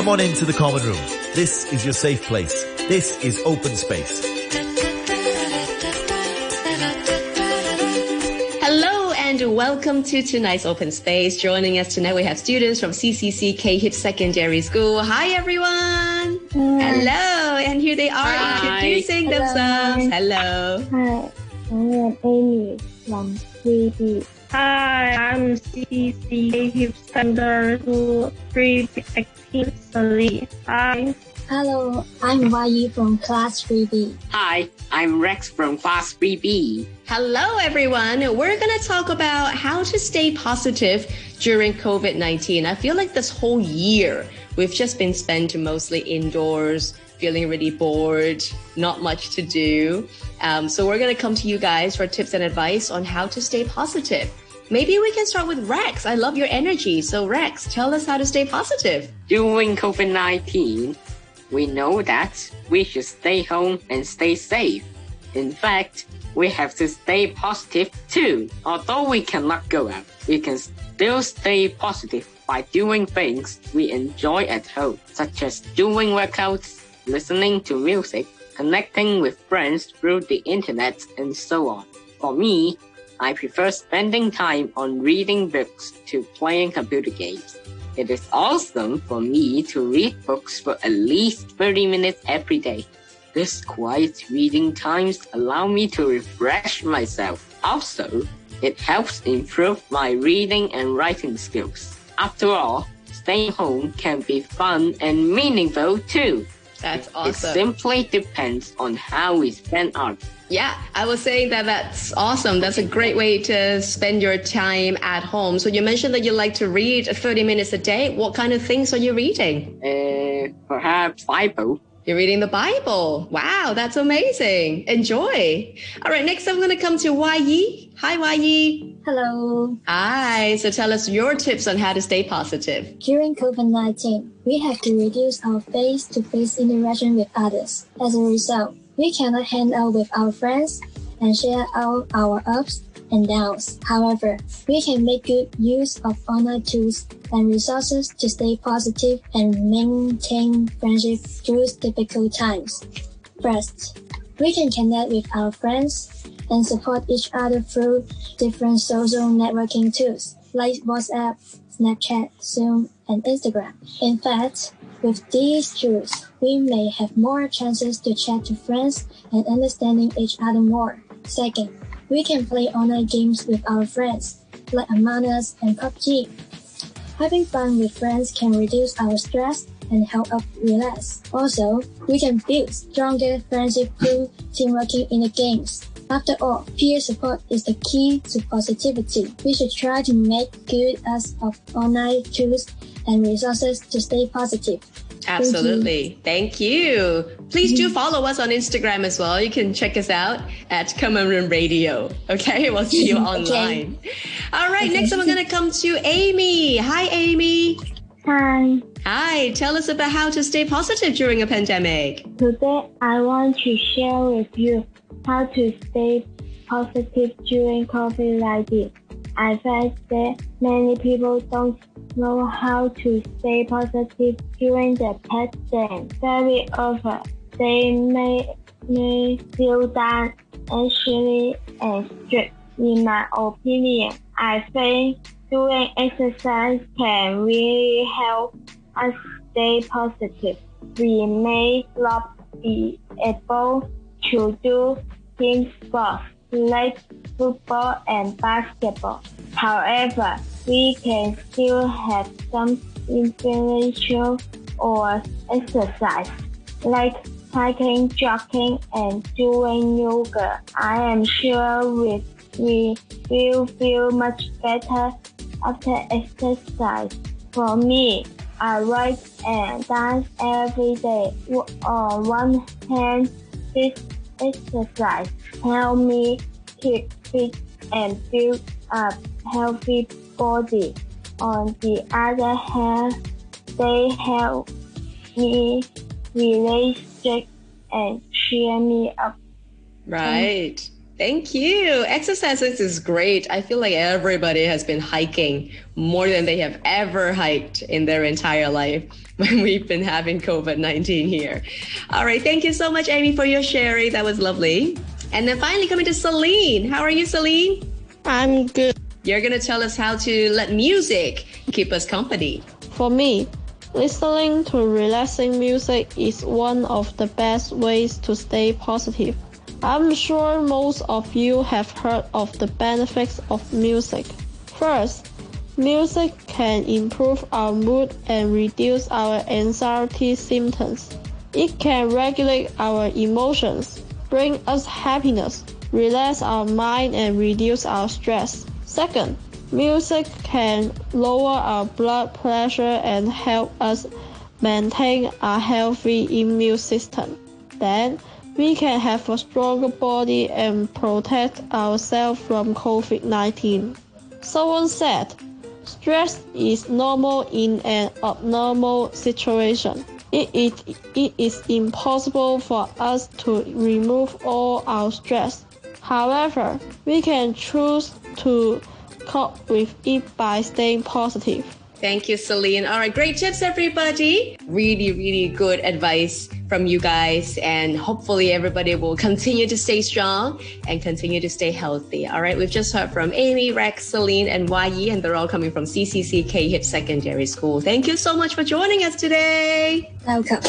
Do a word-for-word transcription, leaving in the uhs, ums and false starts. Come on into the common room. This is your safe place. This is Open Space. Hello and welcome to tonight's Open Space. Joining us tonight, we have students from C C C Kei Heep Secondary School. Hi, everyone. Hi. Hello. And here they are Hi. introducing Hello. themselves. Hello. Hi, I'm Amy from three B. Hi, I'm C C C Kei Heep Secondary School three B. Hi. Hello, I'm Wai from Class three B. Hi, I'm Rex from Class three B. Hello, everyone. We're going to talk about how to stay positive during COVID nineteen. I feel like this whole year, we've just been spent mostly indoors, feeling really bored, not much to do. Um, so we're going to come to you guys for tips and advice on how to stay positive. Maybe we can start with Rex. I love your energy. So Rex, tell us how to stay positive. During COVID nineteen, we know that we should stay home and stay safe. In fact, we have to stay positive too. Although we cannot go out, we can still stay positive by doing things we enjoy at home, such as doing workouts, listening to music, connecting with friends through the internet, and so on. For me, I prefer spending time on reading books to playing computer games. It is awesome for me to read books for at least thirty minutes every day. These quiet reading times allow me to refresh myself. Also, it helps improve my reading and writing skills. After all, staying home can be fun and meaningful too. That's awesome. It simply depends on how we spend our time. Yeah, I was saying that that's awesome. That's a great way to spend your time at home. So you mentioned that you like to read thirty minutes a day. What kind of things are you reading? Uh, perhaps Bible. You're reading the Bible. Wow, that's amazing. Enjoy. All right, next I'm going to come to Wai. Hi, Wai. Hello. Hi. So tell us your tips on how to stay positive. During COVID nineteen, we have to reduce our face-to-face interaction with others. As a result, we cannot hang out with our friends and share all our ups and downs. However, we can make good use of online tools and resources to stay positive and maintain friendship through difficult times. First, we can connect with our friends and support each other through different social networking tools like WhatsApp, Snapchat, Zoom, and Instagram. In fact, with these tools, we may have more chances to chat to friends and understanding each other more. Second, we can play online games with our friends, like Among Us and P U B G. Having fun with friends can reduce our stress and help us relax. Also, we can build stronger friendship through teamwork in the games. After all, peer support is the key to positivity. We should try to make good use of online tools and resources to stay positive. Absolutely. Thank you. Thank you. Please do follow us on Instagram as well. You can check us out at Common Room Radio. Okay, we'll see you online. Okay. All right, okay. Next I'm going to come to Amy. Hi, Amy. Hi. Hi, tell us about how to stay positive during a pandemic. Today, I want to share with you how to stay positive during COVID nineteen. I felt that many people don't know how to stay positive during the pandemic. Very often, they may feel down, anxious, and stressed. In my opinion, I think doing exercise can really help us stay positive. We may not be able to do team sports like football and basketball. However, we can still have some influential or exercise like hiking, jogging, and doing yoga. I am sure we, we will feel much better after exercise. For me, I write and dance every day. On one hand, this exercise helps me keep fit and build a healthy body. On the other hand, they help me relax and cheer me up. Right. Thank you. Exercises is great. I feel like everybody has been hiking more than they have ever hiked in their entire life when we've been having COVID nineteen here. All right. Thank you so much, Amy, for your sharing. That was lovely. And then finally coming to Celine. How are you, Celine? I'm good. You're going to tell us how to let music keep us company. For me, listening to relaxing music is one of the best ways to stay positive. I'm sure most of you have heard of the benefits of music. First, music can improve our mood and reduce our anxiety symptoms. It can regulate our emotions, bring us happiness, relax our mind, and reduce our stress. Second, music can lower our blood pressure and help us maintain a healthy immune system. Then, we can have a stronger body and protect ourselves from COVID nineteen. Someone said, stress is normal in an abnormal situation. It is, it is impossible for us to remove all our stress. However, we can choose to cope with it by staying positive. Thank you, Celine. All right, great tips, everybody. Really, really good advice from you guys. And hopefully everybody will continue to stay strong and continue to stay healthy. All right, we've just heard from Amy, Rex, Celine, and Wai-Yi, and they're all coming from C C C Kei Heep Secondary School. Thank you so much for joining us today. Welcome.